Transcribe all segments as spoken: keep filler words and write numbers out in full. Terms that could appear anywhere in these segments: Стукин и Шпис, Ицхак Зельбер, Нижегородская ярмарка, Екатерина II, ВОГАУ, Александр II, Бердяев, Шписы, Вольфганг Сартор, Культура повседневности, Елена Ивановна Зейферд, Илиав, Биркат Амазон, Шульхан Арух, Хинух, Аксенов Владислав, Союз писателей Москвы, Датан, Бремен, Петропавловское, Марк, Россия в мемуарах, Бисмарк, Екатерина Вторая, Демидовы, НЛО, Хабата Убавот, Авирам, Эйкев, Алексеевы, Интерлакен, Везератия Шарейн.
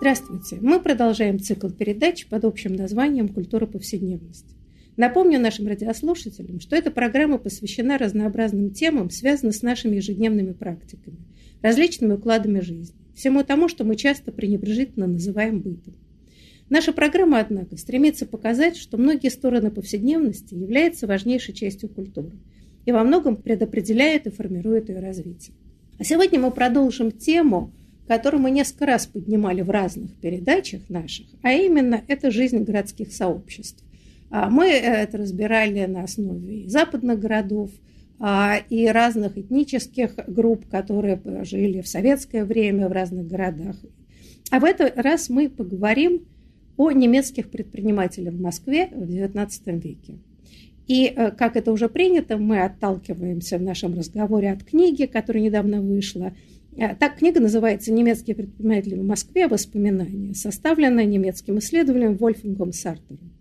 Здравствуйте! Мы продолжаем цикл передач под общим названием «Культура повседневности». Напомню нашим радиослушателям, что эта программа посвящена разнообразным темам, связанным с нашими ежедневными практиками, различными укладами жизни, всему тому, что мы часто пренебрежительно называем бытом. Наша программа, однако, стремится показать, что многие стороны повседневности являются важнейшей частью культуры и во многом предопределяют и формируют ее развитие. А сегодня мы продолжим тему, которую мы несколько раз поднимали в разных передачах наших, а именно это жизнь городских сообществ. Мы это разбирали на основе западных городов и разных этнических групп, которые жили в советское время в разных городах. А в этот раз мы поговорим о немецких предпринимателях в Москве в девятнадцатом веке. И, как это уже принято, мы отталкиваемся в нашем разговоре от книги, которая недавно вышла. Так, книга называется «Немецкие предприниматели в Москве. Воспоминания», составленная немецким исследователем Вольфгангом Сартором.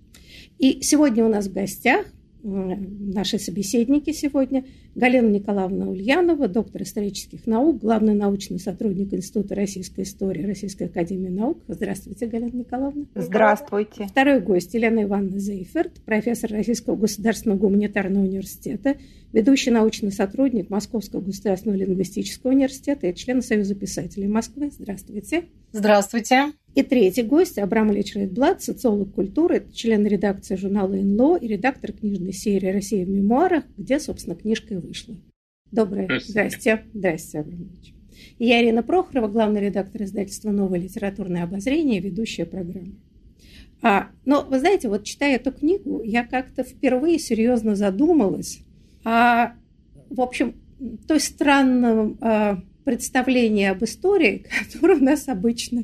И сегодня у нас в гостях наши собеседники сегодня Галина Николаевна Ульянова, доктор исторических наук, главный научный сотрудник Института российской истории Российской Академии Наук. Здравствуйте, Галина Николаевна. Здравствуйте. Второй гость Елена Ивановна Зейферд, профессор Российского государственного гуманитарного университета, ведущий научный сотрудник Московского государственного лингвистического университета и член Союза писателей Москвы. Здравствуйте. Здравствуйте. И третий гость Абрам Алечредблад, социолог культуры, член редакции журнала эн эл о и редактор книжной серии «Россия в мемуарах», где, собственно, книжка и вышла. Доброе. Здрасте. Здрасте, Абрам Ильич. Я Ирина Прохорова, главный редактор издательства «Новое литературное обозрение», ведущая программы. А, но, вы знаете, вот читая эту книгу, я как-то впервые серьезно задумалась о, в общем, той странном представлении об истории, которое у нас обычно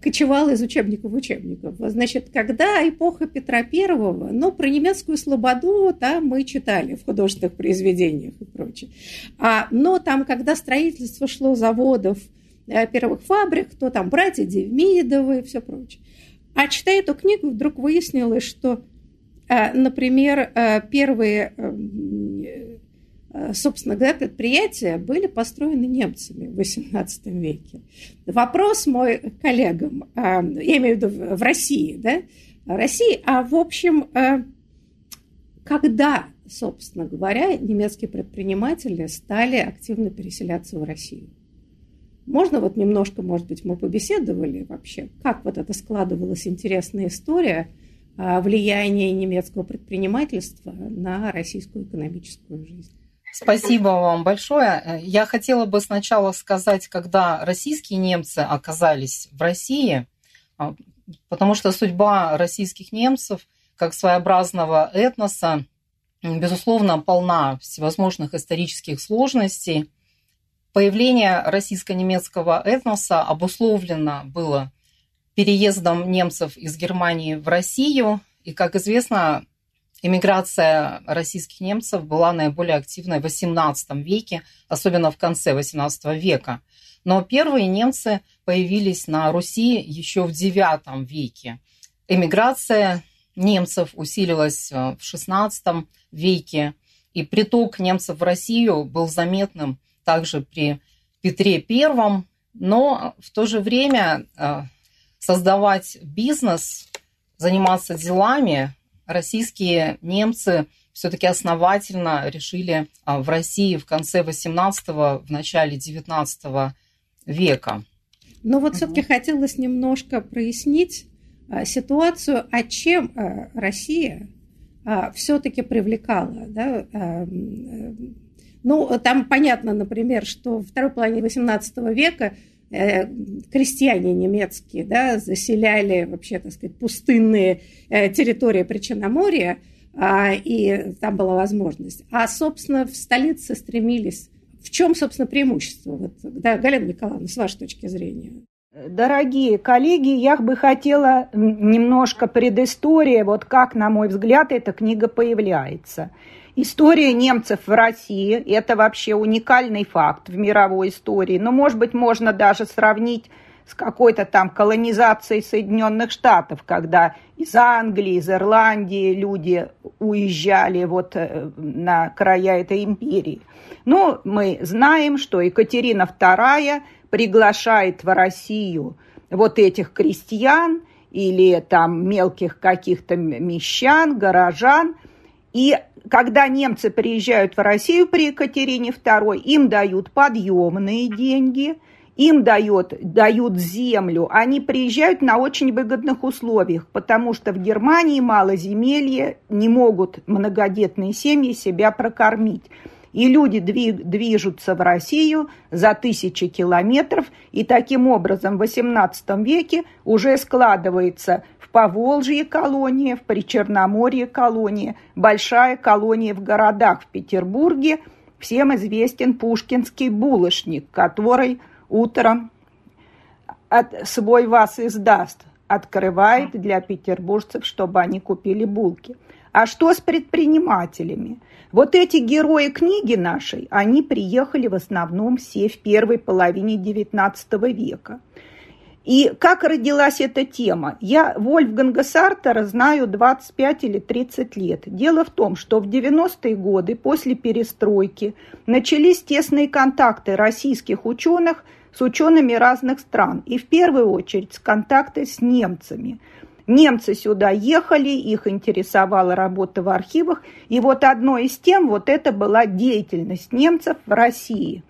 кочевал из учебников в учебников. Значит, когда эпоха Петра Первого, ну, про немецкую слободу там мы читали в художественных произведениях и прочее. А, но там, когда строительство шло заводов, первых фабрик, то там братья Демидовы и все прочее. А читая эту книгу, вдруг выяснилось, что, например, первые, собственно говоря, предприятия были построены немцами в восемнадцатом веке. Вопрос мой коллегам, я имею в виду в России, да, России, а в общем, когда, собственно говоря, немецкие предприниматели стали активно переселяться в Россию? Можно вот немножко, может быть, мы побеседовали вообще, как вот это складывалась интересная история влияния немецкого предпринимательства на российскую экономическую жизнь? Спасибо вам большое. Я хотела бы сначала сказать, когда российские немцы оказались в России, потому что судьба российских немцев как своеобразного этноса, безусловно, полна всевозможных исторических сложностей. Появление российско-немецкого этноса обусловлено было переездом немцев из Германии в Россию, и, как известно, эмиграция российских немцев была наиболее активной в восемнадцатом веке, особенно в конце восемнадцатого века. Но первые немцы появились на Руси еще в девятом веке. Эмиграция немцев усилилась в шестнадцатом веке, и приток немцев в Россию был заметным также при Петре Первом. Но в то же время создавать бизнес, заниматься делами – российские немцы все-таки основательно решили в России в конце восемнадцатого, в начале девятнадцатого века. Но вот все-таки хотелось немножко прояснить ситуацию, а чем Россия все-таки привлекала, да? Ну, там понятно, например, что во второй половине восемнадцатого века крестьяне немецкие, да, заселяли вообще, так сказать, пустынные территории Причерноморья, и там была возможность. А, собственно, в столице стремились. В чем, собственно, преимущество? Вот, да, Галина Николаевна, с вашей точки зрения. Дорогие коллеги, я бы хотела немножко предыстории, вот как, на мой взгляд, эта книга появляется. История немцев в России – это вообще уникальный факт в мировой истории, но, может быть, можно даже сравнить с какой-то там колонизацией Соединенных Штатов, когда из Англии, из Ирландии люди уезжали вот на края этой империи. Но мы знаем, что Екатерина Вторая приглашает в Россию вот этих крестьян или там мелких каких-то мещан, горожан. И когда немцы приезжают в Россию при Екатерине Второй, им дают подъемные деньги, им дают, дают землю, они приезжают на очень выгодных условиях, потому что в Германии малоземелье, не могут многодетные семьи себя прокормить. И люди движутся в Россию за тысячи километров, и таким образом в восемнадцатом веке уже складывается в Поволжье колония, в Причерноморье колония, большая колония в городах, в Петербурге. Всем известен пушкинский булочник, который утром от, свой вас издаст, открывает для петербуржцев, чтобы они купили булки. А что с предпринимателями? Вот эти герои книги нашей, они приехали в основном все в первой половине девятнадцатого века. И как родилась эта тема? Я Вольфганга Сартора знаю двадцать пять или тридцать лет. Дело в том, что в девяностые годы после перестройки начались тесные контакты российских ученых с учеными разных стран. И в первую очередь контакты с немцами. Немцы сюда ехали, их интересовала работа в архивах. И вот одной из тем, вот это была деятельность немцев в России.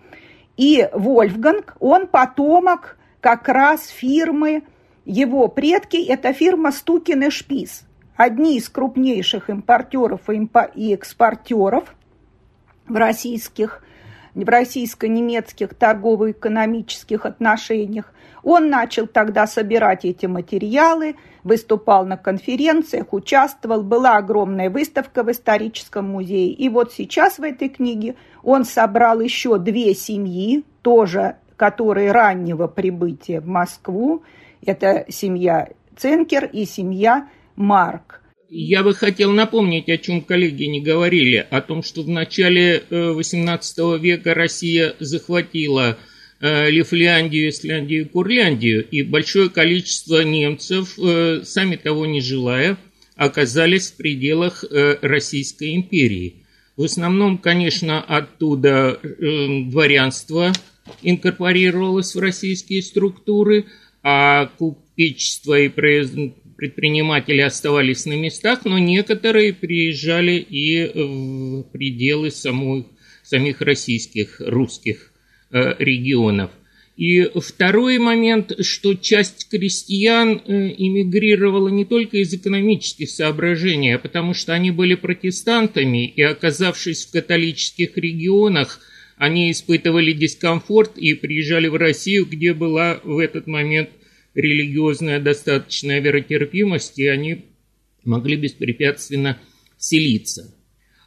И Вольфганг, он потомок как раз фирмы, его предки, это фирма «Стукин и Шпис». Одни из крупнейших импортеров и экспортеров в российских, в российско-немецких торгово-экономических отношениях. Он начал тогда собирать эти материалы, выступал на конференциях, участвовал. Была огромная выставка в историческом музее. И вот сейчас в этой книге он собрал еще две семьи, тоже которые раннего прибытия в Москву. Это семья Ценкер и семья Марк. Я бы хотел напомнить, о чем коллеги не говорили, о том, что в начале восемнадцатого века Россия захватила Лифляндию, Исляндию и Курляндию, и большое количество немцев, сами того не желая, оказались в пределах Российской империи. В основном, конечно, оттуда дворянство инкорпорировалось в российские структуры, а купечество и предприниматели оставались на местах, но некоторые приезжали и в пределы саму, самих российских, русских э, регионов. И второй момент, что часть крестьян эмигрировала не только из экономических соображений, а потому что они были протестантами, и, оказавшись в католических регионах, они испытывали дискомфорт и приезжали в Россию, где была в этот момент религиозная достаточная веротерпимость, и они могли беспрепятственно селиться.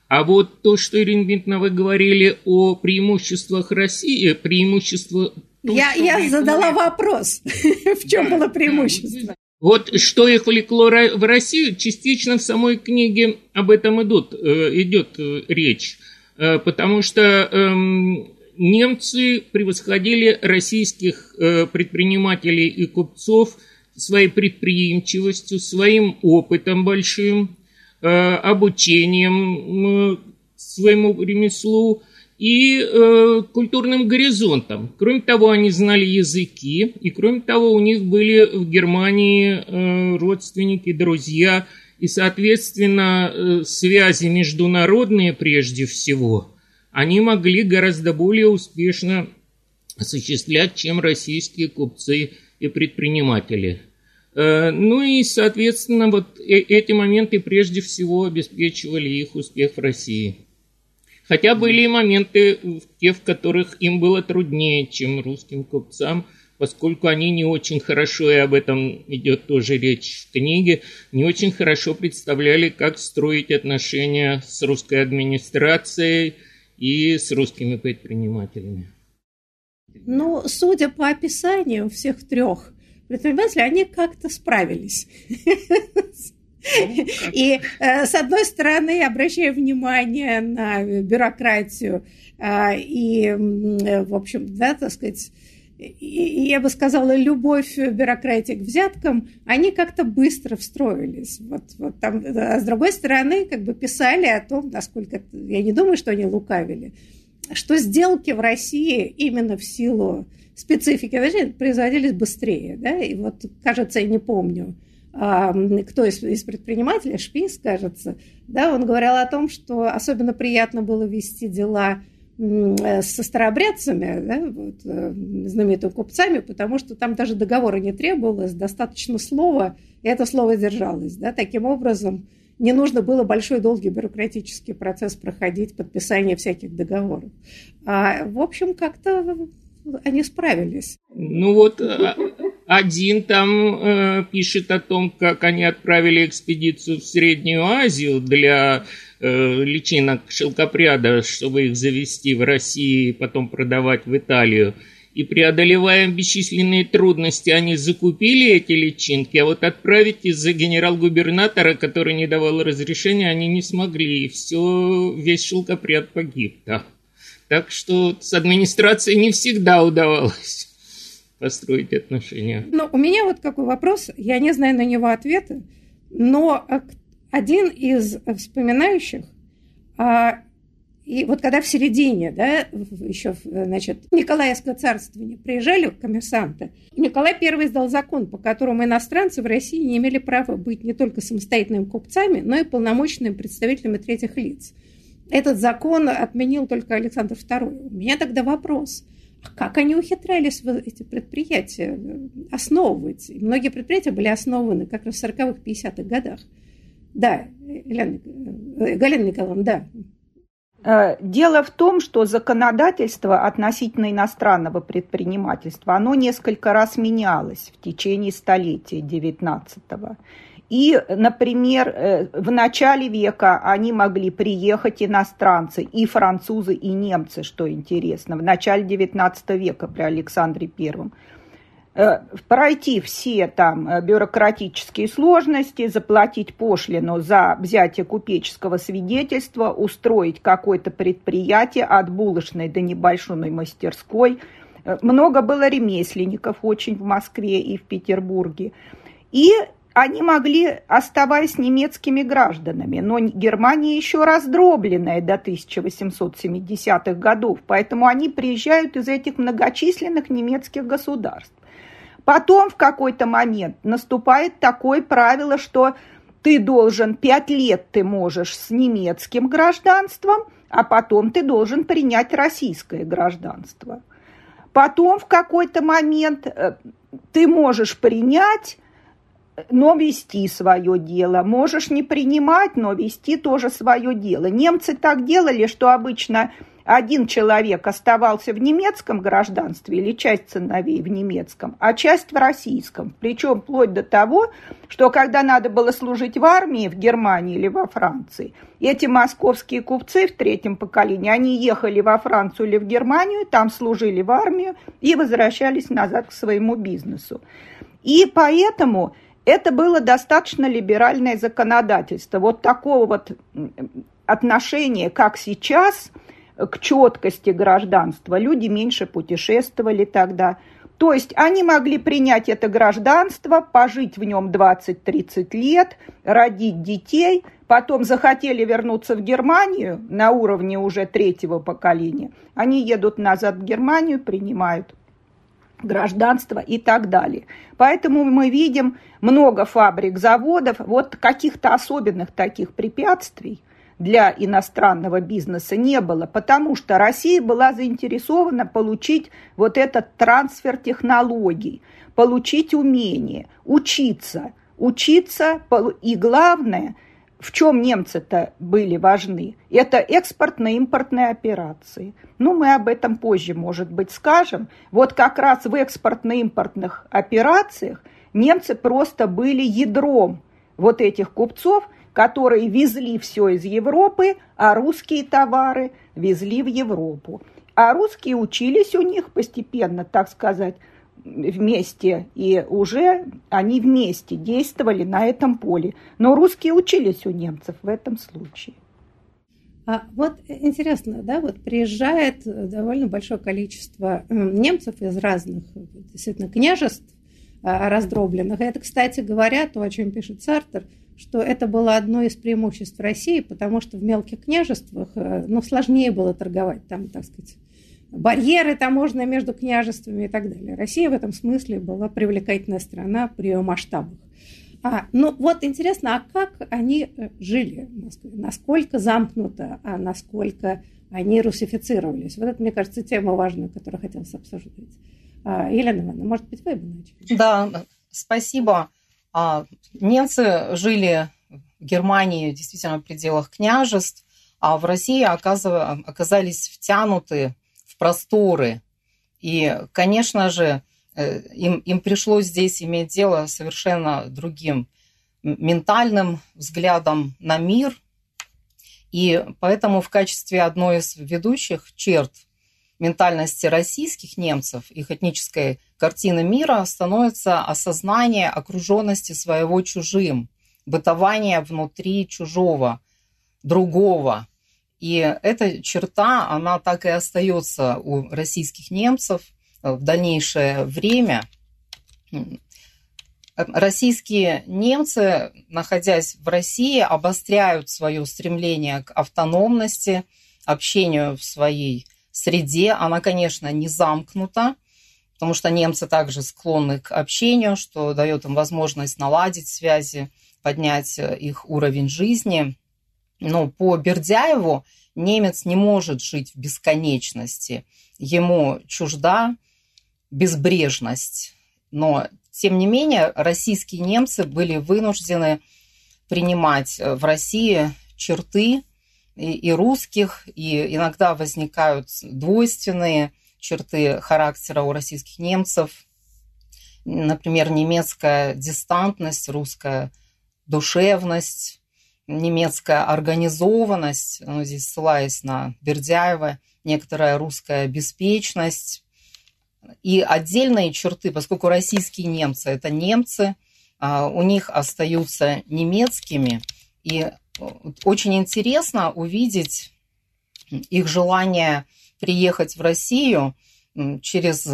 А вот то, что, Ирина Дмитриевна, вы говорили о преимуществах России, преимущество... Я, я задала было... вопрос, в чем да, было преимущество. Да. Вот что их влекло в Россию, частично в самой книге об этом идут, идет речь. Потому что эм, немцы превосходили российских э, предпринимателей и купцов своей предприимчивостью, своим опытом большим, э, обучением э, своему ремеслу и э, культурным горизонтом. Кроме того, они знали языки, и кроме того, у них были в Германии э, родственники, друзья. И, соответственно, связи международные, прежде всего, они могли гораздо более успешно осуществлять, чем российские купцы и предприниматели. Ну и, соответственно, вот эти моменты прежде всего обеспечивали их успех в России. Хотя были и моменты, те, в которых им было труднее, чем русским купцам, поскольку они не очень хорошо, и об этом идет тоже речь в книге, не очень хорошо представляли, как строить отношения с русской администрацией и с русскими предпринимателями. Ну, судя по описанию всех трех предприниматели, они как-то справились. И, с одной стороны, обращая внимание на бюрократию и, в общем, да, так сказать, и, я бы сказала, любовь бюрократии к взяткам, они как-то быстро встроились. Вот, вот там, а с другой стороны, как бы писали о том, насколько... Я не думаю, что они лукавили. Что сделки в России именно в силу специфики производились быстрее. Да? И вот, кажется, я не помню, кто из, из предпринимателей, Шпис, кажется, да, он говорил о том, что особенно приятно было вести дела со старообрядцами, да, вот, знаменитыми купцами, потому что там даже договора не требовалось, достаточно слова, и это слово держалось. Да. Таким образом, не нужно было большой долгий бюрократический процесс проходить, подписание всяких договоров. А, в общем, как-то они справились. Ну вот... Один там э, пишет о том, как они отправили экспедицию в Среднюю Азию для э, личинок шелкопряда, чтобы их завести в России и потом продавать в Италию. И, преодолевая бесчисленные трудности, они закупили эти личинки, а вот отправить из-за генерал-губернатора, который не давал разрешения, они не смогли. И все, весь шелкопряд погиб. Да. Так что с администрацией не всегда удавалось построить отношения. Но у меня вот какой вопрос, я не знаю на него ответа, но один из вспоминающих, а, и вот когда в середине, да, еще, значит, Николаевское царствование приезжали коммерсанты, Николай Первый издал закон, по которому иностранцы в России не имели права быть не только самостоятельными купцами, но и полномочными представителями третьих лиц. Этот закон отменил только Александр Второй. У меня тогда вопрос. Как они ухитрялись эти предприятия основывать? И многие предприятия были основаны как раз в сороковых, пятидесятых годах. Да, Елена, Галина Николаевна, да. Дело в том, что законодательство относительно иностранного предпринимательства, оно несколько раз менялось в течение столетия девятнадцатого. И, например, в начале века они могли приехать иностранцы, и французы, и немцы, что интересно, в начале девятнадцатого века при Александре Первом. Пройти все там бюрократические сложности, заплатить пошлину за взятие купеческого свидетельства, устроить какое-то предприятие от булочной до небольшой мастерской. Много было ремесленников очень в Москве и в Петербурге. И... Они могли, оставаясь немецкими гражданами, но Германия еще раздробленная до тысяча восемьсот семидесятых годов, поэтому они приезжают из этих многочисленных немецких государств. Потом в какой-то момент наступает такое правило, что ты должен, пять лет ты можешь с немецким гражданством, а потом ты должен принять российское гражданство. Потом в какой-то момент ты можешь принять... но вести свое дело. Можешь не принимать, но вести тоже свое дело. Немцы так делали, что обычно один человек оставался в немецком гражданстве или часть сыновей в немецком, а часть в российском. Причем вплоть до того, что когда надо было служить в армии в Германии или во Франции, эти московские купцы в третьем поколении, они ехали во Францию или в Германию, там служили в армию и возвращались назад к своему бизнесу. И поэтому... Это было достаточно либеральное законодательство. Вот такого вот отношения, как сейчас, к четкости гражданства. Люди меньше путешествовали тогда. То есть они могли принять это гражданство, пожить в нем двадцать-тридцать лет, родить детей, потом захотели вернуться в Германию на уровне уже третьего поколения. Они едут назад в Германию, принимают гражданство и так далее. Поэтому мы видим много фабрик, заводов, вот каких-то особенных таких препятствий для иностранного бизнеса не было, потому что Россия была заинтересована получить вот этот трансфер технологий, получить умение, учиться, учиться, и главное, в чем немцы-то были важны, это экспортно-импортные операции. Ну, мы об этом позже, может быть, скажем. Вот как раз в экспортно-импортных операциях немцы просто были ядром вот этих купцов, которые везли все из Европы, а русские товары везли в Европу. А русские учились у них постепенно, так сказать, вместе, и уже они вместе действовали на этом поле. Но русские учились у немцев в этом случае. А вот интересно, да, вот приезжает довольно большое количество немцев из разных действительно княжеств раздробленных. Это, кстати говоря, то, о чем пишет Сартор, что это было одно из преимуществ России, потому что в мелких княжествах, ну, сложнее было торговать, там, так сказать, барьеры таможенные между княжествами и так далее. Россия в этом смысле была привлекательная страна при ее масштабах. А, ну вот интересно, а как они жили в Москве? Насколько замкнуто, а насколько они русифицировались? Вот это, мне кажется, тема важная, которую хотелось обсуждать. А, Елена Ивановна, может быть, вы бы начали? Да, спасибо. А, немцы жили в Германии действительно в пределах княжеств, а в России оказыв... оказались втянуты в просторы. И, конечно же, Им, им пришлось здесь иметь дело с совершенно другим ментальным взглядом на мир. И поэтому в качестве одной из ведущих черт ментальности российских немцев, их этнической картины мира, становится осознание окруженности своего чужим, бытование внутри чужого, другого. И эта черта, она так и остается у российских немцев в дальнейшее время. Российские немцы, находясь в России, обостряют свое стремление к автономности, общению в своей среде. Она, конечно, не замкнута, потому что немцы также склонны к общению, что дает им возможность наладить связи, поднять их уровень жизни. Но по Бердяеву немец не может жить в бесконечности. Ему чужда безбрежность. Но, тем не менее, российские немцы были вынуждены принимать в России черты и, и русских, и иногда возникают двойственные черты характера у российских немцев. Например, немецкая дистантность, русская душевность, немецкая организованность, ну, здесь ссылаясь на Бердяева, некоторая русская беспечность. И отдельные черты, поскольку российские немцы – это немцы, у них остаются немецкими. И очень интересно увидеть их желание приехать в Россию через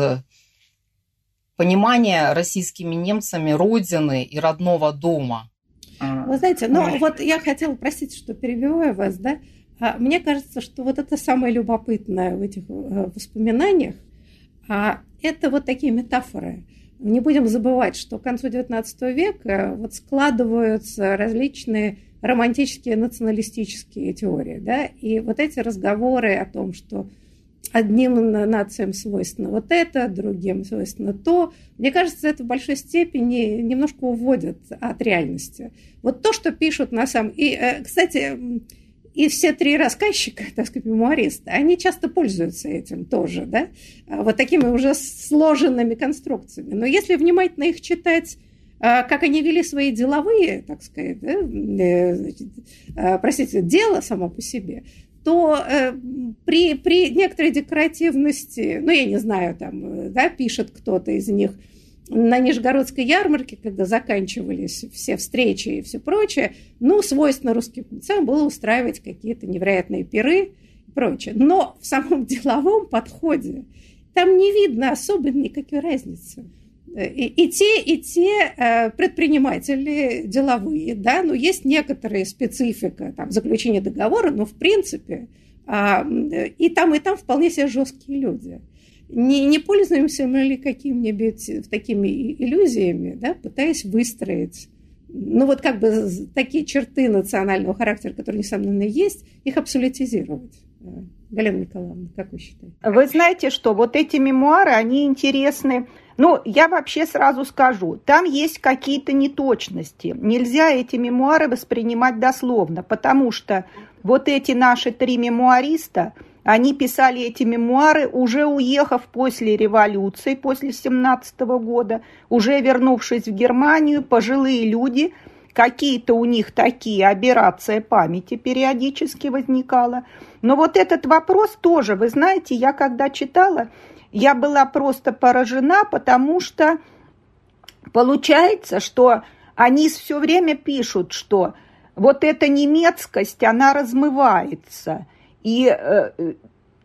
понимание российскими немцами родины и родного дома. Вы знаете, ну вот я хотела, простите, что перебиваю вас, да? Мне кажется, что вот это самое любопытное в этих воспоминаниях, а это вот такие метафоры. Не будем забывать, что к концу девятнадцатого века вот складываются различные романтические националистические теории, да, и вот эти разговоры о том, что одним нациям свойственно вот это, другим свойственно то, мне кажется, это в большой степени немножко уводит от реальности. Вот то, что пишут на самом... И, кстати... И все три рассказчика, так сказать, мемуариста, они часто пользуются этим тоже, да, вот такими уже сложенными конструкциями. Но если внимательно их читать, как они вели свои деловые, так сказать, да, значит, простите, дело само по себе, то при, при некоторой декоративности, ну, я не знаю, там, да, пишет кто-то из них, на Нижегородской ярмарке, когда заканчивались все встречи и все прочее, ну, свойственно русским певцам было устраивать какие-то невероятные пиры и прочее. Но в самом деловом подходе там не видно особо никакой разницы. И, и те, и те предприниматели деловые, да, но есть некоторая специфика, там, заключение договора, но в принципе и там, и там вполне себе жесткие люди. Не, не пользуемся мы ли какими-нибудь такими иллюзиями, да, пытаясь выстроить, ну вот как бы такие черты национального характера, которые, несомненно, есть, их абсолютизировать. Галина Николаевна, как вы считаете? Вы знаете, что вот эти мемуары, они интересны. Ну, я вообще сразу скажу, там есть какие-то неточности. Нельзя эти мемуары воспринимать дословно, потому что вот эти наши три мемуариста... Они писали эти мемуары, уже уехав после революции, после семнадцатого года, уже вернувшись в Германию, пожилые люди, какие-то у них такие аберрации памяти периодически возникала. Но вот этот вопрос тоже, вы знаете, я когда читала, я была просто поражена, потому что получается, что они все время пишут, что вот эта немецкость, она размывается, и,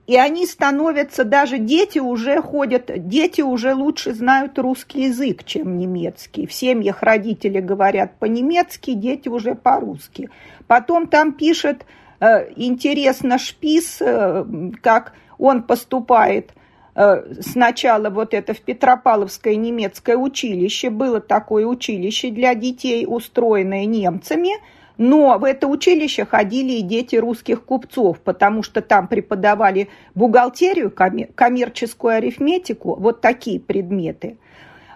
и они становятся, даже дети уже ходят, дети уже лучше знают русский язык, чем немецкий. В семьях родители говорят по-немецки, дети уже по-русски. Потом там пишет, интересно, Шпис, как он поступает. Сначала вот это в Петропавловское немецкое училище, было такое училище для детей, устроенное немцами, но в это училище ходили и дети русских купцов, потому что там преподавали бухгалтерию, коммерческую арифметику, вот такие предметы.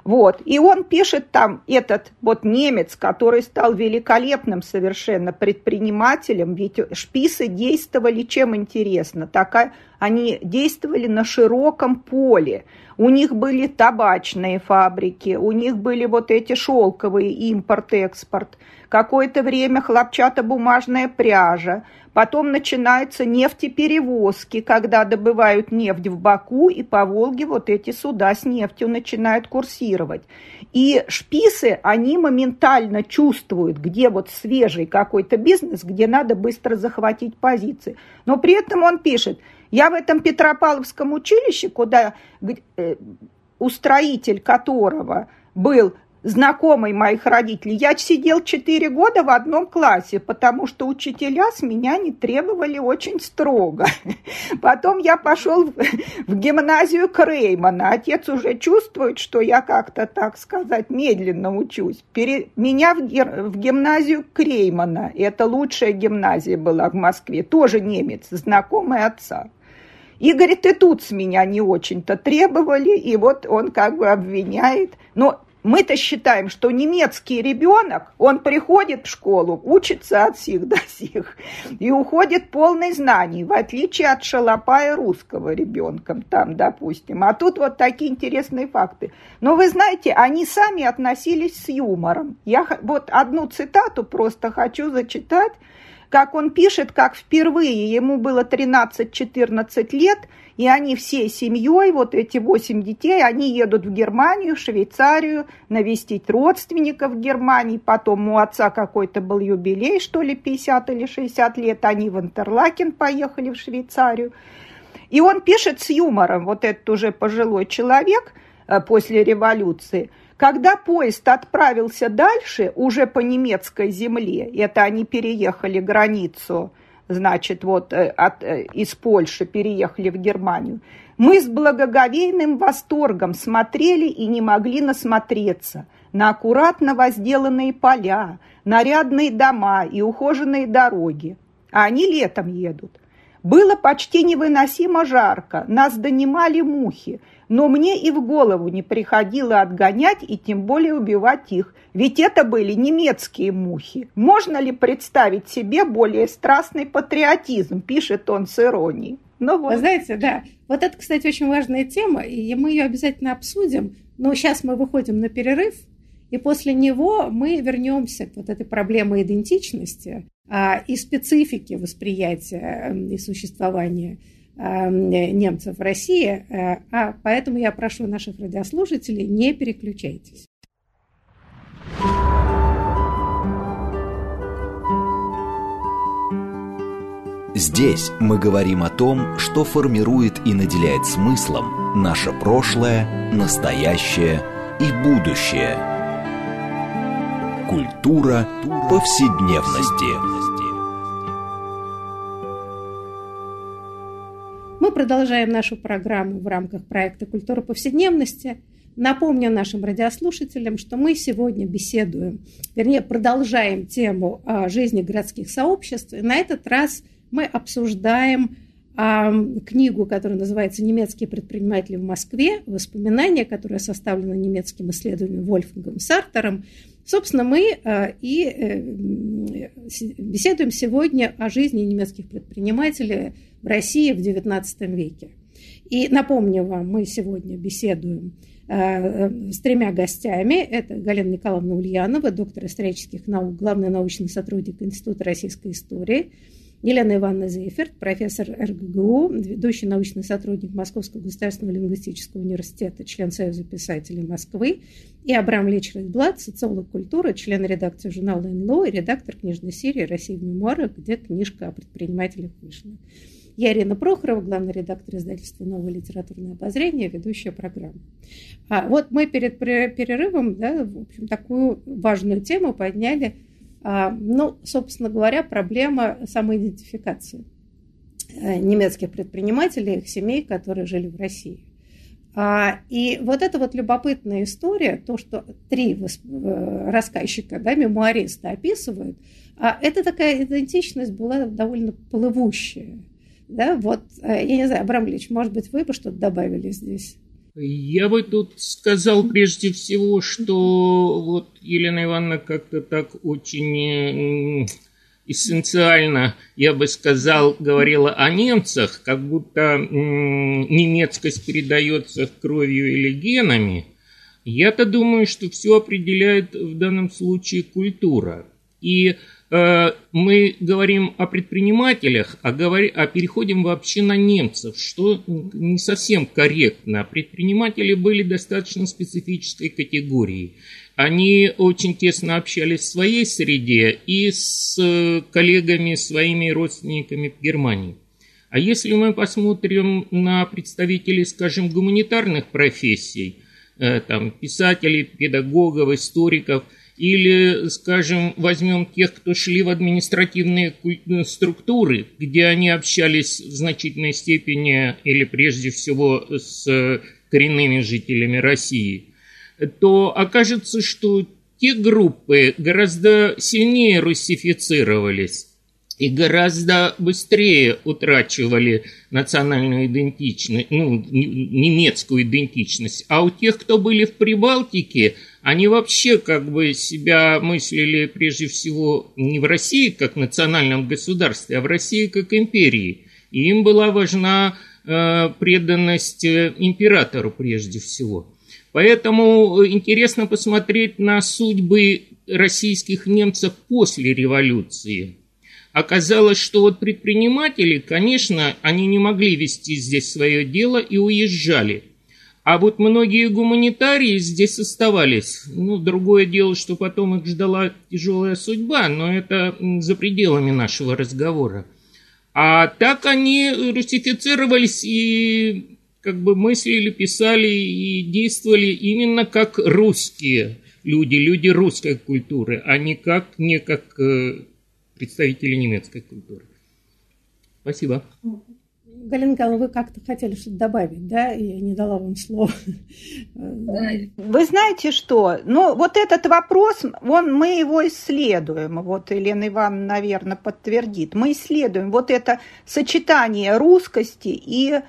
Вот. И он пишет там, этот вот немец, который стал великолепным совершенно предпринимателем, ведь шписы действовали, чем интересно, так они действовали на широком поле. У них были табачные фабрики, у них были вот эти шелковые, импорт-экспорт, какое-то время хлопчатобумажная пряжа, потом начинаются нефтеперевозки, когда добывают нефть в Баку, и по Волге вот эти суда с нефтью начинают курсировать. И шписы, они моментально чувствуют, где вот свежий какой-то бизнес, где надо быстро захватить позиции. Но при этом он пишет, я в этом Петропавловском училище, куда э, устроитель которого был знакомый моих родителей, я сидел четыре года в одном классе, потому что учителя с меня не требовали очень строго. Потом я пошел в, в гимназию Креймана. Отец уже чувствует, что я как-то, так сказать, медленно учусь. Пере... Меня в, в гимназию Креймана, это лучшая гимназия была в Москве, тоже немец, знакомый отца. И, говорит, и тут с меня не очень-то требовали, и вот он как бы обвиняет, но мы-то считаем, что немецкий ребенок, он приходит в школу, учится от сих до сих и уходит полный знаний, в отличие от шалопая русского ребенка, там, допустим. А тут вот такие интересные факты. Но вы знаете, они сами относились с юмором. Я вот одну цитату просто хочу зачитать, как он пишет, как впервые ему было тринадцать-четырнадцать лет, и они всей семьей, вот эти восемь детей, они едут в Германию, в Швейцарию, навестить родственников в Германии. Потом у отца какой-то был юбилей, что ли, пятьдесят или шестьдесят лет. Они в Интерлакен поехали, в Швейцарию. И он пишет с юмором, вот этот уже пожилой человек после революции. Когда поезд отправился дальше, уже по немецкой земле, это они переехали границу, значит, вот от, из Польши переехали в Германию, мы с благоговейным восторгом смотрели и не могли насмотреться на аккуратно возделанные поля, нарядные дома и ухоженные дороги. А они летом едут. Было почти невыносимо жарко, нас донимали мухи, но мне и в голову не приходило отгонять и тем более убивать их, ведь это были немецкие мухи. Можно ли представить себе более страстный патриотизм, пишет он с иронией. Ну вот. Вы знаете, да, вот это, кстати, очень важная тема, и мы ее обязательно обсудим, но сейчас мы выходим на перерыв, и после него мы вернемся к вот этой проблеме идентичности и специфики восприятия и существования немцев в России. А поэтому я прошу наших радиослушателей, не переключайтесь. Здесь мы говорим о том, что формирует и наделяет смыслом наше прошлое, настоящее и будущее. Культура повседневности. Мы продолжаем нашу программу в рамках проекта «Культура повседневности». Напомню нашим радиослушателям, что мы сегодня беседуем, вернее, продолжаем тему жизни городских сообществ. И на этот раз мы обсуждаем книгу, которая называется «Немецкие предприниматели в Москве. Воспоминания», которая составлена немецким исследователем Вольфгангом Сартором. Собственно, мы и беседуем сегодня о жизни немецких предпринимателей в России в девятнадцатом веке. И напомню вам, мы сегодня беседуем с тремя гостями. Это Галина Николаевна Ульянова, доктор исторических наук, главный научный сотрудник Института российской истории, Елена Ивановна Зейферд, профессор РГГУ, ведущий научный сотрудник Московского государственного лингвистического университета, член Союза писателей Москвы, и Абрам Алечредблад, социолог культуры, член редакции журнала эн эл о и редактор книжной серии «Россия в мемуарах», где книжка о предпринимателях вышла. Я Ирина Прохорова, главный редактор издательства «Новое литературное обозрение», ведущая программы. А вот мы перед перерывом, да, в общем, такую важную тему подняли. Ну, собственно говоря, проблема самоидентификации немецких предпринимателей и их семей, которые жили в России. И вот эта вот любопытная история, то, что три рассказчика, да, мемуариста описывают, это такая идентичность была довольно плывущая. Да, вот, я не знаю, Абрам Ильич, может быть, вы бы что-то добавили здесь? Я бы тут сказал прежде всего, что вот Елена Ивановна как-то так очень эссенциально, я бы сказал, говорила о немцах, как будто немецкость передается кровью или генами. Я-то думаю, что все определяет в данном случае культура. И мы говорим о предпринимателях, а, говори, а переходим вообще на немцев, что не совсем корректно. Предприниматели были достаточно специфической категорией. Они очень тесно общались в своей среде и с коллегами, своими родственниками в Германии. А если мы посмотрим на представителей, скажем, гуманитарных профессий, там, писателей, педагогов, историков, или, скажем, возьмем тех, кто шли в административные структуры, где они общались в значительной степени или прежде всего с коренными жителями России, то окажется, что те группы гораздо сильнее руссифицировались и гораздо быстрее утрачивали национальную идентичность, ну, немецкую идентичность. А у тех, кто были в Прибалтике, они вообще как бы себя мыслили прежде всего не в России как национальном государстве, а в России как империи. И им была важна э, преданность императору прежде всего. Поэтому интересно посмотреть на судьбы российских немцев после революции. Оказалось, что вот предприниматели, конечно, они не могли вести здесь свое дело и уезжали. А вот многие гуманитарии здесь оставались. Ну, другое дело, что потом их ждала тяжелая судьба, но это за пределами нашего разговора. А так они русифицировались и как бы мыслили, писали и действовали именно как русские люди, люди русской культуры, а не как, не как представители немецкой культуры. Спасибо. Галина Николаевна, вы как-то хотели что-то добавить, да? Я не дала вам слова. Вы знаете что? Ну, вот этот вопрос, он, мы его исследуем. Вот Елена Ивановна, наверное, подтвердит. Мы исследуем вот это сочетание русскости и,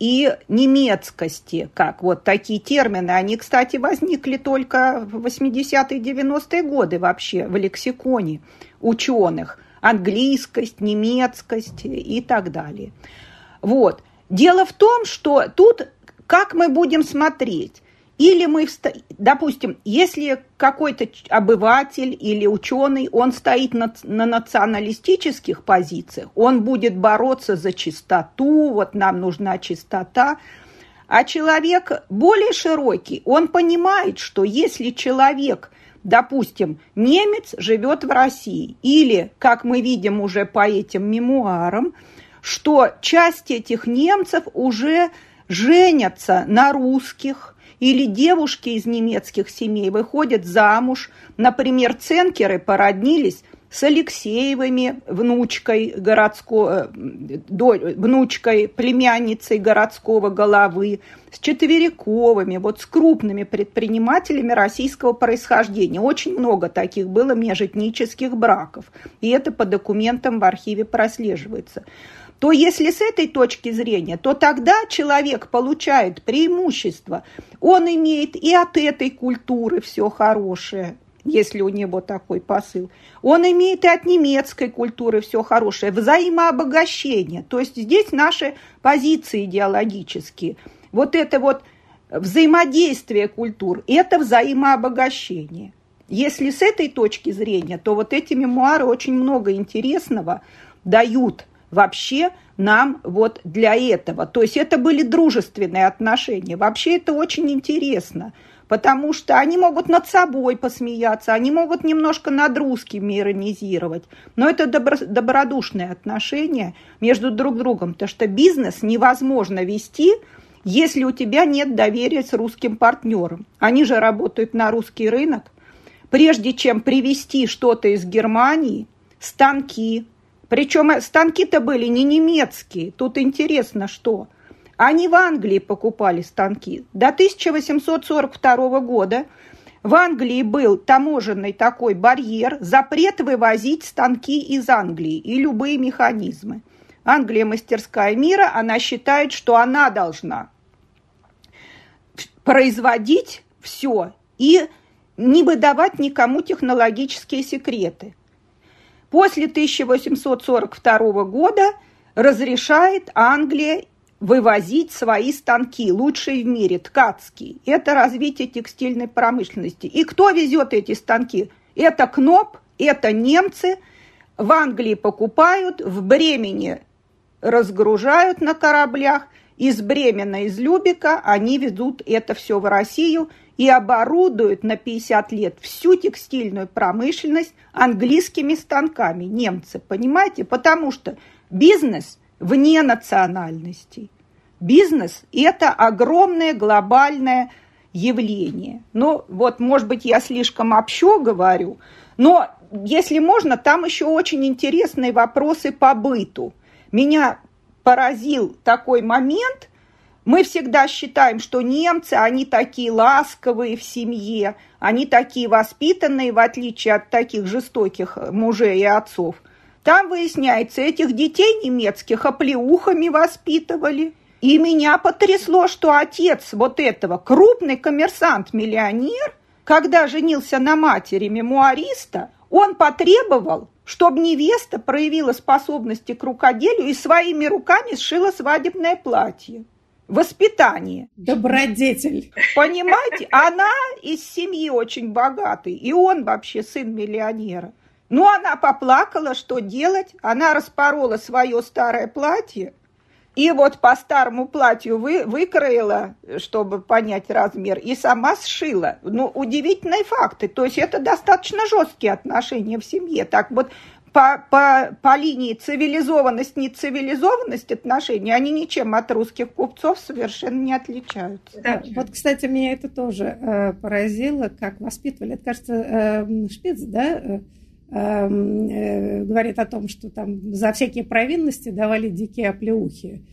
и немецкости. Как вот такие термины. Они, кстати, возникли только в восьмидесятые, девяностые годы вообще в лексиконе ученых. Английскость, немецкость и так далее. Вот. Дело в том, что тут как мы будем смотреть? Или мы, допустим, если какой-то обыватель или ученый, он стоит на, на националистических позициях, он будет бороться за чистоту, вот нам нужна чистота. А человек более широкий, он понимает, что если человек... Допустим, немец живет в России, или, как мы видим уже по этим мемуарам, что часть этих немцев уже женятся на русских, или девушки из немецких семей выходят замуж. Например, Ценкеры породнились с Алексеевыми, внучкой, городского, внучкой племянницей городского головы, с Четвериковыми, вот с крупными предпринимателями российского происхождения. Очень много таких было межэтнических браков, и это по документам в архиве прослеживается. То если с этой точки зрения, то тогда человек получает преимущество. Он имеет и от этой культуры все хорошее, если у него такой посыл. Он имеет и от немецкой культуры все хорошее, взаимообогащение. То есть здесь наши позиции идеологические. Вот это вот взаимодействие культур – это взаимообогащение. Если с этой точки зрения, то вот эти мемуары очень много интересного дают вообще нам вот для этого. То есть это были дружественные отношения. Вообще это очень интересно, потому что они могут над собой посмеяться, они могут немножко над русским иронизировать. Но это добро- добродушные отношения между друг другом, потому что бизнес невозможно вести, если у тебя нет доверия с русским партнером. Они же работают на русский рынок. Прежде чем привезти что-то из Германии, станки, причем станки-то были не немецкие, тут интересно, что они в Англии покупали станки. До тысяча восемьсот сорок второго года в Англии был таможенный такой барьер, запрет вывозить станки из Англии и любые механизмы. Англия мастерская мира, она считает, что она должна производить все и не выдавать никому технологические секреты. После тысяча восемьсот сорок второго года разрешает Англия вывозить свои станки, лучшие в мире, ткацкие. Это развитие текстильной промышленности. И кто везет эти станки? Это Кноп, это немцы. В Англии покупают, в Бремене разгружают на кораблях. Из Бремена, из Любека они ведут это все в Россию и оборудуют на пятьдесят лет всю текстильную промышленность английскими станками, немцы, понимаете? Потому что бизнес вне национальностей. Бизнес – это огромное глобальное явление. Ну, вот, может быть, я слишком общо говорю, но, если можно, там еще очень интересные вопросы по быту. Меня поразил такой момент. Мы всегда считаем, что немцы, они такие ласковые в семье, они такие воспитанные, в отличие от таких жестоких мужей и отцов. Там, выясняется, этих детей немецких оплеухами воспитывали. И меня потрясло, что отец вот этого, крупный коммерсант-миллионер, когда женился на матери мемуариста, он потребовал, чтобы невеста проявила способности к рукоделию и своими руками сшила свадебное платье. Воспитание. Добродетель. Понимаете, она из семьи очень богатой, и он вообще сын миллионера. Но она поплакала, что делать? Она распорола свое старое платье, и вот по старому платью вы, выкроила, чтобы понять размер, и сама сшила. Ну, удивительные факты. То есть это достаточно жесткие отношения в семье. Так вот, по, по, по линии цивилизованность-нецивилизованность отношений, они ничем от русских купцов совершенно не отличаются. Да. Вот, кстати, меня это тоже э, поразило, как воспитывали. Это, кажется, э, Шпиц, да, говорит о том, что там за всякие провинности давали дикие оплеухи.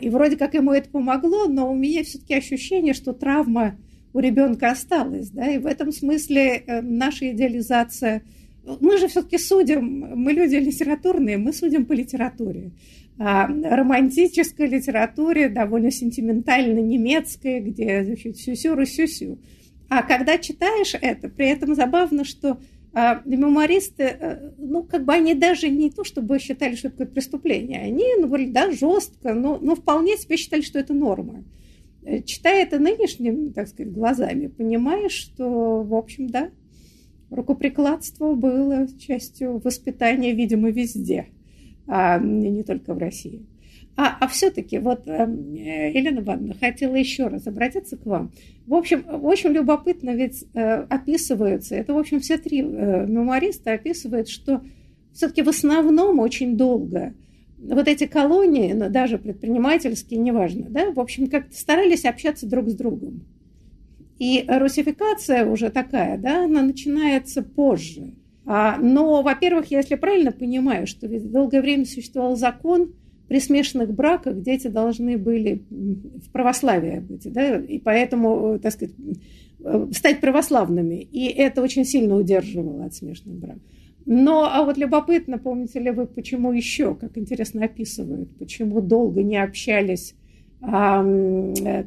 И вроде как ему это помогло, но у меня все-таки ощущение, что травма у ребенка осталась. Да? И в этом смысле наша идеализация... Мы же все-таки судим, мы люди литературные, мы судим по литературе. Романтической литературе, довольно сентиментально немецкой, где сюсю-русюсю. А когда читаешь это, при этом забавно, что А мемуаристы, ну, как бы они даже не то, чтобы считали, что это какое-то преступление. Они, ну, говорили, да, жестко, но, но вполне себе считали, что это норма. Читая это нынешними, так сказать, глазами, понимаешь, что, в общем, да, рукоприкладство было частью воспитания, видимо, везде, а не только в России. А, а все-таки, вот, Елена Ивановна, хотела еще раз обратиться к вам. В общем, очень любопытно ведь описывается, это, в общем, все три мемуариста описывают, что все-таки в основном очень долго вот эти колонии, даже предпринимательские, неважно, да, в общем, как-то старались общаться друг с другом. И русификация уже такая, да, она начинается позже. Но, во-первых, я, если правильно понимаю, что ведь долгое время существовал закон, при смешанных браках дети должны были в православии быть, да, и поэтому, так сказать, стать православными. И это очень сильно удерживало от смешанных браков. Но а вот любопытно, помните ли вы, почему еще, как интересно описывают, почему долго не общались а,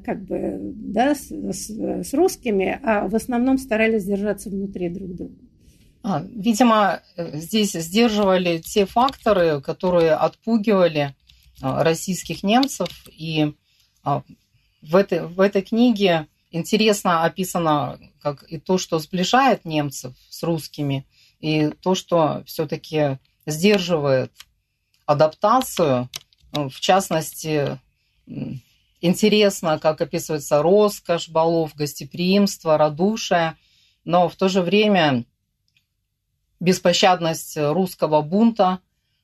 как бы, да, с, с, с русскими, а в основном старались держаться внутри друг друга? А, видимо, здесь сдерживали те факторы, которые отпугивали российских немцев и В этой, в этой книге интересно описано как и то, что сближает немцев с русскими, и то, что все-таки сдерживает адаптацию. В частности, интересно, как описывается роскошь балов, гостеприимство, радушие, но в то же время беспощадность русского бунта,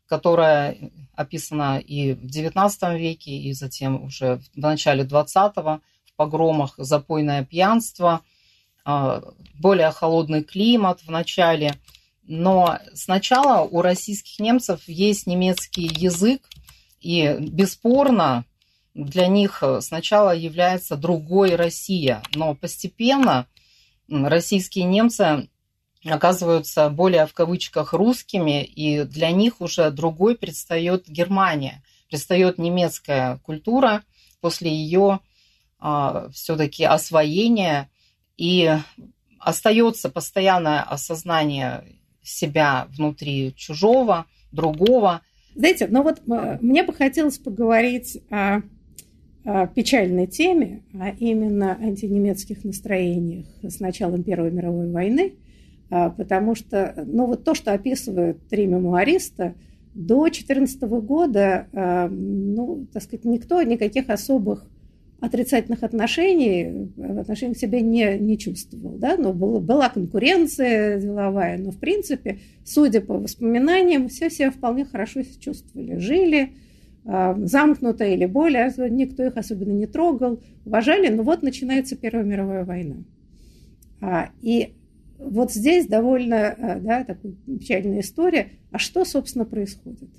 которая описана и в девятнадцатом веке, и затем уже в начале двадцатого, в погромах запойное пьянство, более холодный климат в начале. Но сначала у российских немцев есть немецкий язык, и бесспорно для них сначала является другой Россия, но постепенно российские немцы оказываются более в кавычках русскими, и для них уже другой предстает Германия, предстает немецкая культура после ее а, все-таки освоения, и остается постоянное осознание себя внутри чужого, другого. Знаете, ну вот мне бы хотелось поговорить о, о печальной теме, а именно антинемецких настроениях с началом Первой мировой войны, потому что, ну вот то, что описывают три мемуариста, до четырнадцатого года, ну, так сказать, никто никаких особых отрицательных отношений в отношении к себе не, не чувствовал, да, но была, была конкуренция деловая, но, в принципе, судя по воспоминаниям, все себя вполне хорошо чувствовали, жили замкнуто или более, никто их особенно не трогал, уважали, но вот начинается Первая мировая война. И вот здесь довольно, да, такая печальная история. А что, собственно, происходит?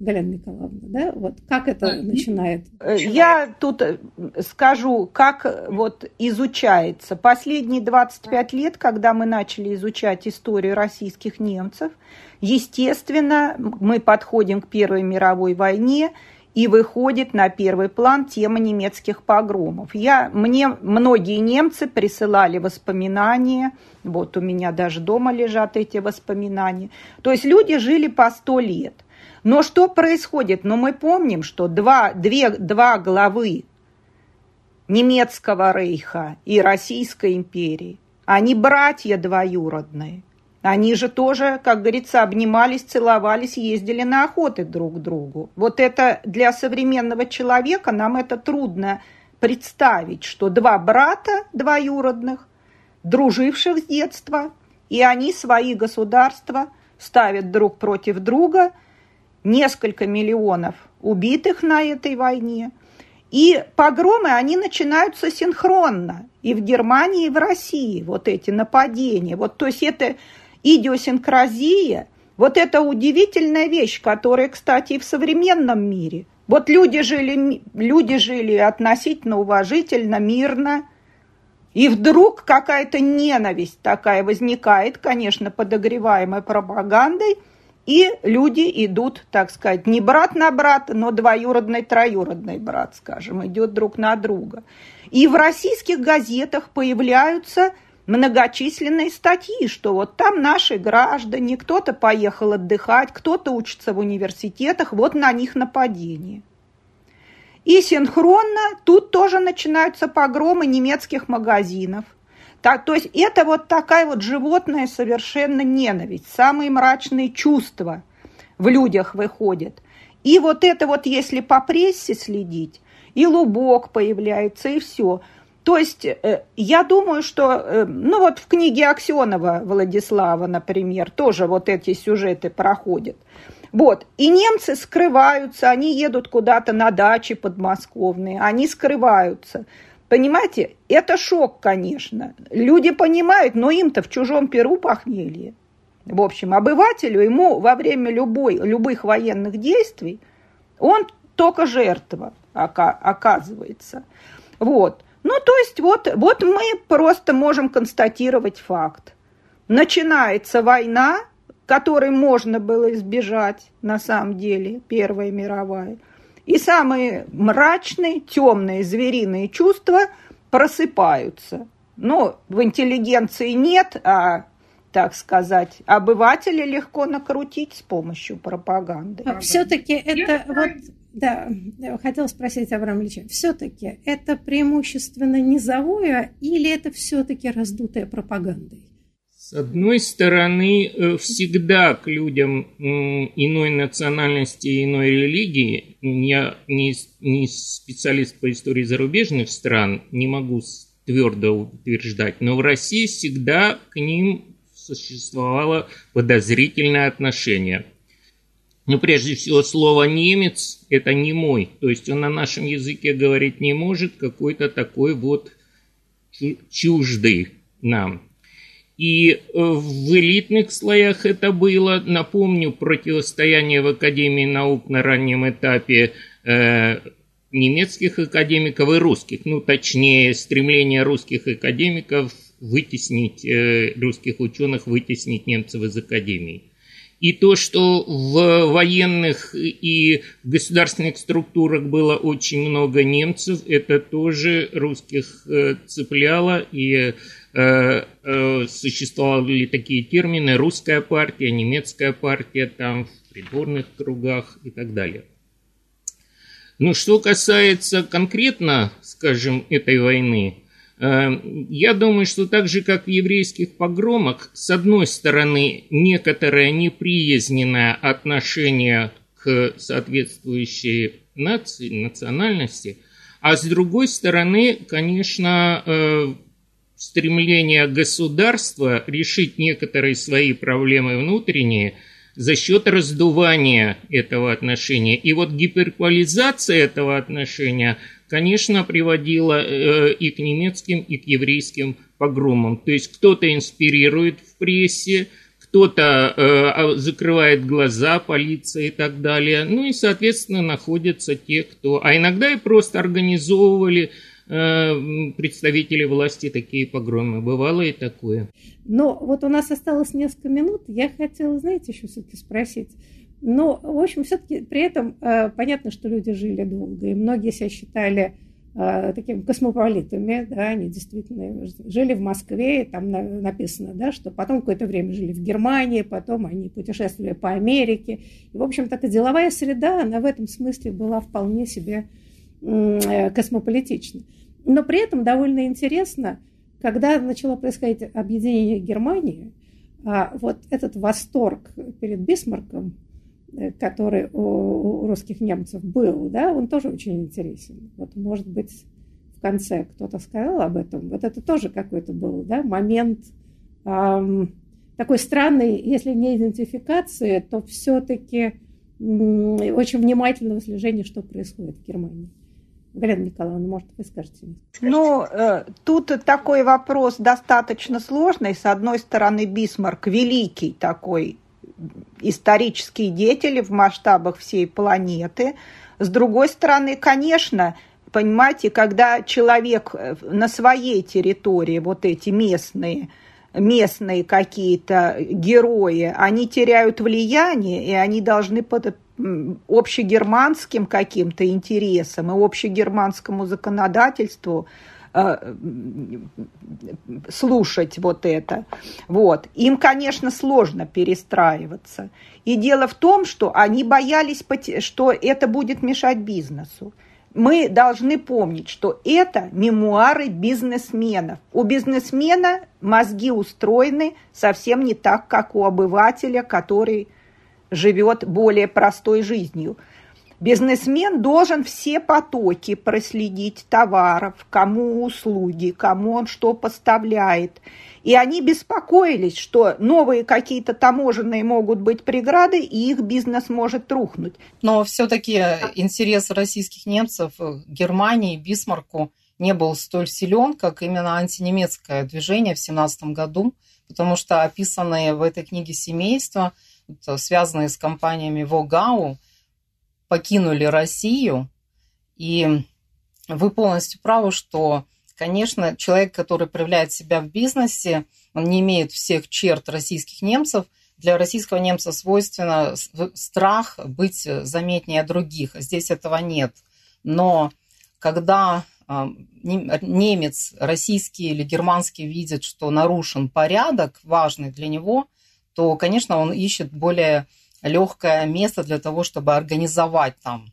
Галина Николаевна, да, вот как это начинает? Я тут скажу, как вот изучается. Последние двадцать пять лет, когда мы начали изучать историю российских немцев, естественно, мы подходим к Первой мировой войне, и выходит на первый план тема немецких погромов. Я, мне многие немцы присылали воспоминания, вот у меня даже дома лежат эти воспоминания. То есть люди жили по сто лет. Но что происходит? Но ну, мы помним, что два, две, два главы немецкого рейха и Российской империи, они братья двоюродные. Они же тоже, как говорится, обнимались, целовались, ездили на охоты друг к другу. Вот это для современного человека, нам это трудно представить, что два брата двоюродных, друживших с детства, и они свои государства ставят друг против друга, несколько миллионов убитых на этой войне. И погромы, они начинаются синхронно и в Германии, и в России, вот эти нападения. Вот, то есть это идиосинкразия, вот это удивительная вещь, которая, кстати, и в современном мире. Вот люди жили, люди жили относительно уважительно, мирно, и вдруг какая-то ненависть такая возникает, конечно, подогреваемая пропагандой, и люди идут, так сказать, не брат на брата, но двоюродный, троюродный брат, скажем, идет друг на друга. И в российских газетах появляются многочисленные статьи, что вот там наши граждане, кто-то поехал отдыхать, кто-то учится в университетах, вот на них нападение. И синхронно тут тоже начинаются погромы немецких магазинов. Так, то есть это вот такая вот животная совершенно ненависть, самые мрачные чувства в людях выходят. И вот это вот, если по прессе следить, и Лубок появляется, и все. То есть я думаю, что, ну вот в книге Аксенова Владислава, например, тоже вот эти сюжеты проходят. Вот, и немцы скрываются, они едут куда-то на дачи подмосковные, они скрываются. Понимаете, это шок, конечно. Люди понимают, но им-то в чужом перу похмелье. В общем, обывателю, ему во время любой, любых военных действий он только жертва оказывается. Вот. Ну, то есть, вот, вот мы просто можем констатировать факт. Начинается война, которой можно было избежать, на самом деле, Первая мировая. И самые мрачные, темные, звериные чувства просыпаются. Ну, в интеллигенции нет, а, так сказать, обывателя легко накрутить с помощью пропаганды. Все-таки это вот Да, хотела спросить, Абрам Алечредблад, все-таки это преимущественно низовое или это все-таки раздутая пропаганда? С одной стороны, всегда к людям иной национальности и иной религии, я не, не специалист по истории зарубежных стран, не могу твердо утверждать, но в России всегда к ним существовало подозрительное отношение. Но прежде всего слово «немец» – это немой, то есть он на нашем языке говорить не может, какой-то такой вот чуждый нам. И в элитных слоях это было, напомню, противостояние в Академии наук на раннем этапе э, немецких академиков и русских, ну точнее стремление русских академиков вытеснить, э, русских ученых вытеснить немцев из Академии. И то, что в военных и в государственных структурах было очень много немцев, это тоже русских э, цепляло и... существовали такие термины: русская партия, немецкая партия, там в придворных кругах и так далее. Но что касается конкретно, скажем, этой войны, я думаю, что так же, как в еврейских погромах, с одной стороны, некоторое неприязненное отношение к соответствующей нации, национальности, а с другой стороны, конечно, стремление государства решить некоторые свои проблемы внутренние за счет раздувания этого отношения. И вот гиперполизация этого отношения, конечно, приводила и к немецким, и к еврейским погромам. То есть кто-то инспирирует в прессе, кто-то закрывает глаза полиции и так далее. Ну и, соответственно, находятся те, кто... А иногда и просто организовывали... представители власти такие погромы. Бывало и такое. Но вот у нас осталось несколько минут. Я хотела, знаете, еще все-таки спросить. Но, в общем, все-таки при этом понятно, что люди жили долго. И многие себя считали такими космополитами. Да, они действительно жили в Москве. И там написано, да, что потом какое-то время жили в Германии, потом они путешествовали по Америке. И, в общем, такая деловая среда, она в этом смысле была вполне себе... космополитично. Но при этом довольно интересно, когда начало происходить объединение Германии, вот этот восторг перед Бисмарком, который у русских немцев был, да, он тоже очень интересен. Вот, может быть, в конце кто-то сказал об этом. Вот это тоже какой-то был, да, момент эм, такой странный, если не идентификации, то все-таки очень внимательного слежения, что происходит в Германии. Галина Николаевна, может, вы скажете? Ну, тут такой вопрос достаточно сложный. С одной стороны, Бисмарк – великий такой исторический деятель в масштабах всей планеты. С другой стороны, конечно, понимаете, когда человек на своей территории, вот эти местные, местные какие-то герои, они теряют влияние, и они должны под общегерманским каким-то интересам и общегерманскому законодательству э, слушать вот это. Вот. Им, конечно, сложно перестраиваться. И дело в том, что они боялись, что это будет мешать бизнесу. Мы должны помнить, что это мемуары бизнесменов. У бизнесмена мозги устроены совсем не так, как у обывателя, который живет более простой жизнью. Бизнесмен должен все потоки проследить товаров, кому услуги, кому он что поставляет. И они беспокоились, что новые какие-то таможенные могут быть преграды, и их бизнес может рухнуть. Но все-таки интерес российских немцев к Германии, Бисмарку не был столь силен, как именно антинемецкое движение в семнадцатом году, потому что описанные в этой книге семейства, связанные с компаниями Вогау, покинули Россию. И вы полностью правы, что... Конечно, человек, который проявляет себя в бизнесе, он не имеет всех черт российских немцев. Для российского немца свойственно страх быть заметнее других. Здесь этого нет. Но когда немец, российский или германский, видит, что нарушен порядок, важный для него, то, конечно, он ищет более легкое место для того, чтобы организовать там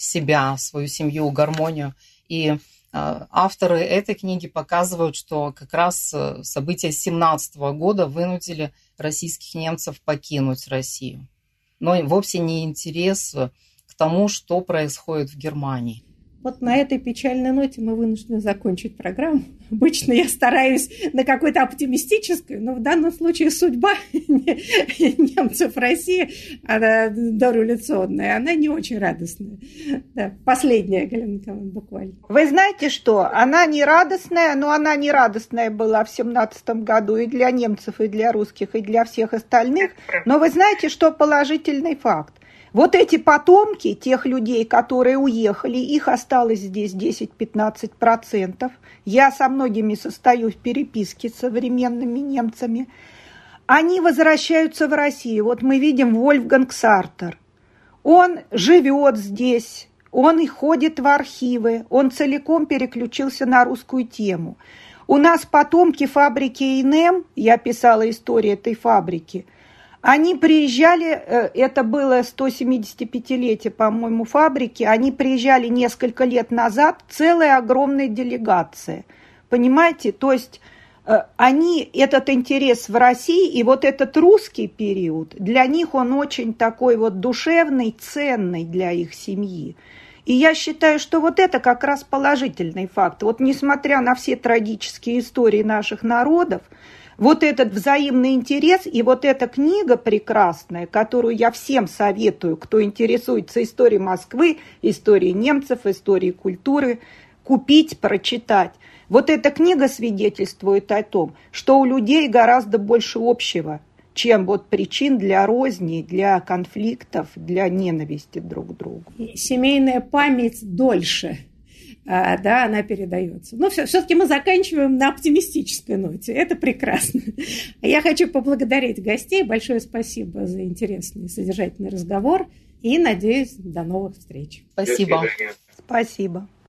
себя, свою семью, гармонию. И авторы этой книги показывают, что как раз события семнадцатого года вынудили российских немцев покинуть Россию. Но вовсе не интерес к тому, что происходит в Германии. Вот на этой печальной ноте мы вынуждены закончить программу. Обычно я стараюсь на какой-то оптимистической, но в данном случае судьба немцев России, она дореволюционная, она не очень радостная. Да, последняя, Галина Николаевна, буквально. Вы знаете что? Она не радостная, но она не радостная была в семнадцатом году и для немцев, и для русских, и для всех остальных. Но вы знаете, что положительный факт? Вот эти потомки тех людей, которые уехали, их осталось здесь десять-пятнадцать процентов. Я со многими состою в переписке с современными немцами. Они возвращаются в Россию. Вот мы видим Вольфганг Сартор. Он живет здесь, он и ходит в архивы, он целиком переключился на русскую тему. У нас потомки фабрики ИНМ, я писала историю этой фабрики, они приезжали, это было сто семьдесят пятилетие, по-моему, фабрики, они приезжали несколько лет назад, целая огромная делегация, понимаете? То есть они, этот интерес в России и вот этот русский период, для них он очень такой вот душевный, ценный для их семьи. И я считаю, что вот это как раз положительный факт. Вот несмотря на все трагические истории наших народов, вот этот взаимный интерес и вот эта книга прекрасная, которую я всем советую, кто интересуется историей Москвы, историей немцев, историей культуры, купить, прочитать. Вот эта книга свидетельствует о том, что у людей гораздо больше общего, чем вот причин для розни, для конфликтов, для ненависти друг к другу. И семейная память дольше. А, да, она передается. Но все, все-таки мы заканчиваем на оптимистической ноте. Это прекрасно. Я хочу поблагодарить гостей. Большое спасибо за интересный содержательный разговор. И, надеюсь, до новых встреч. Спасибо. Спасибо.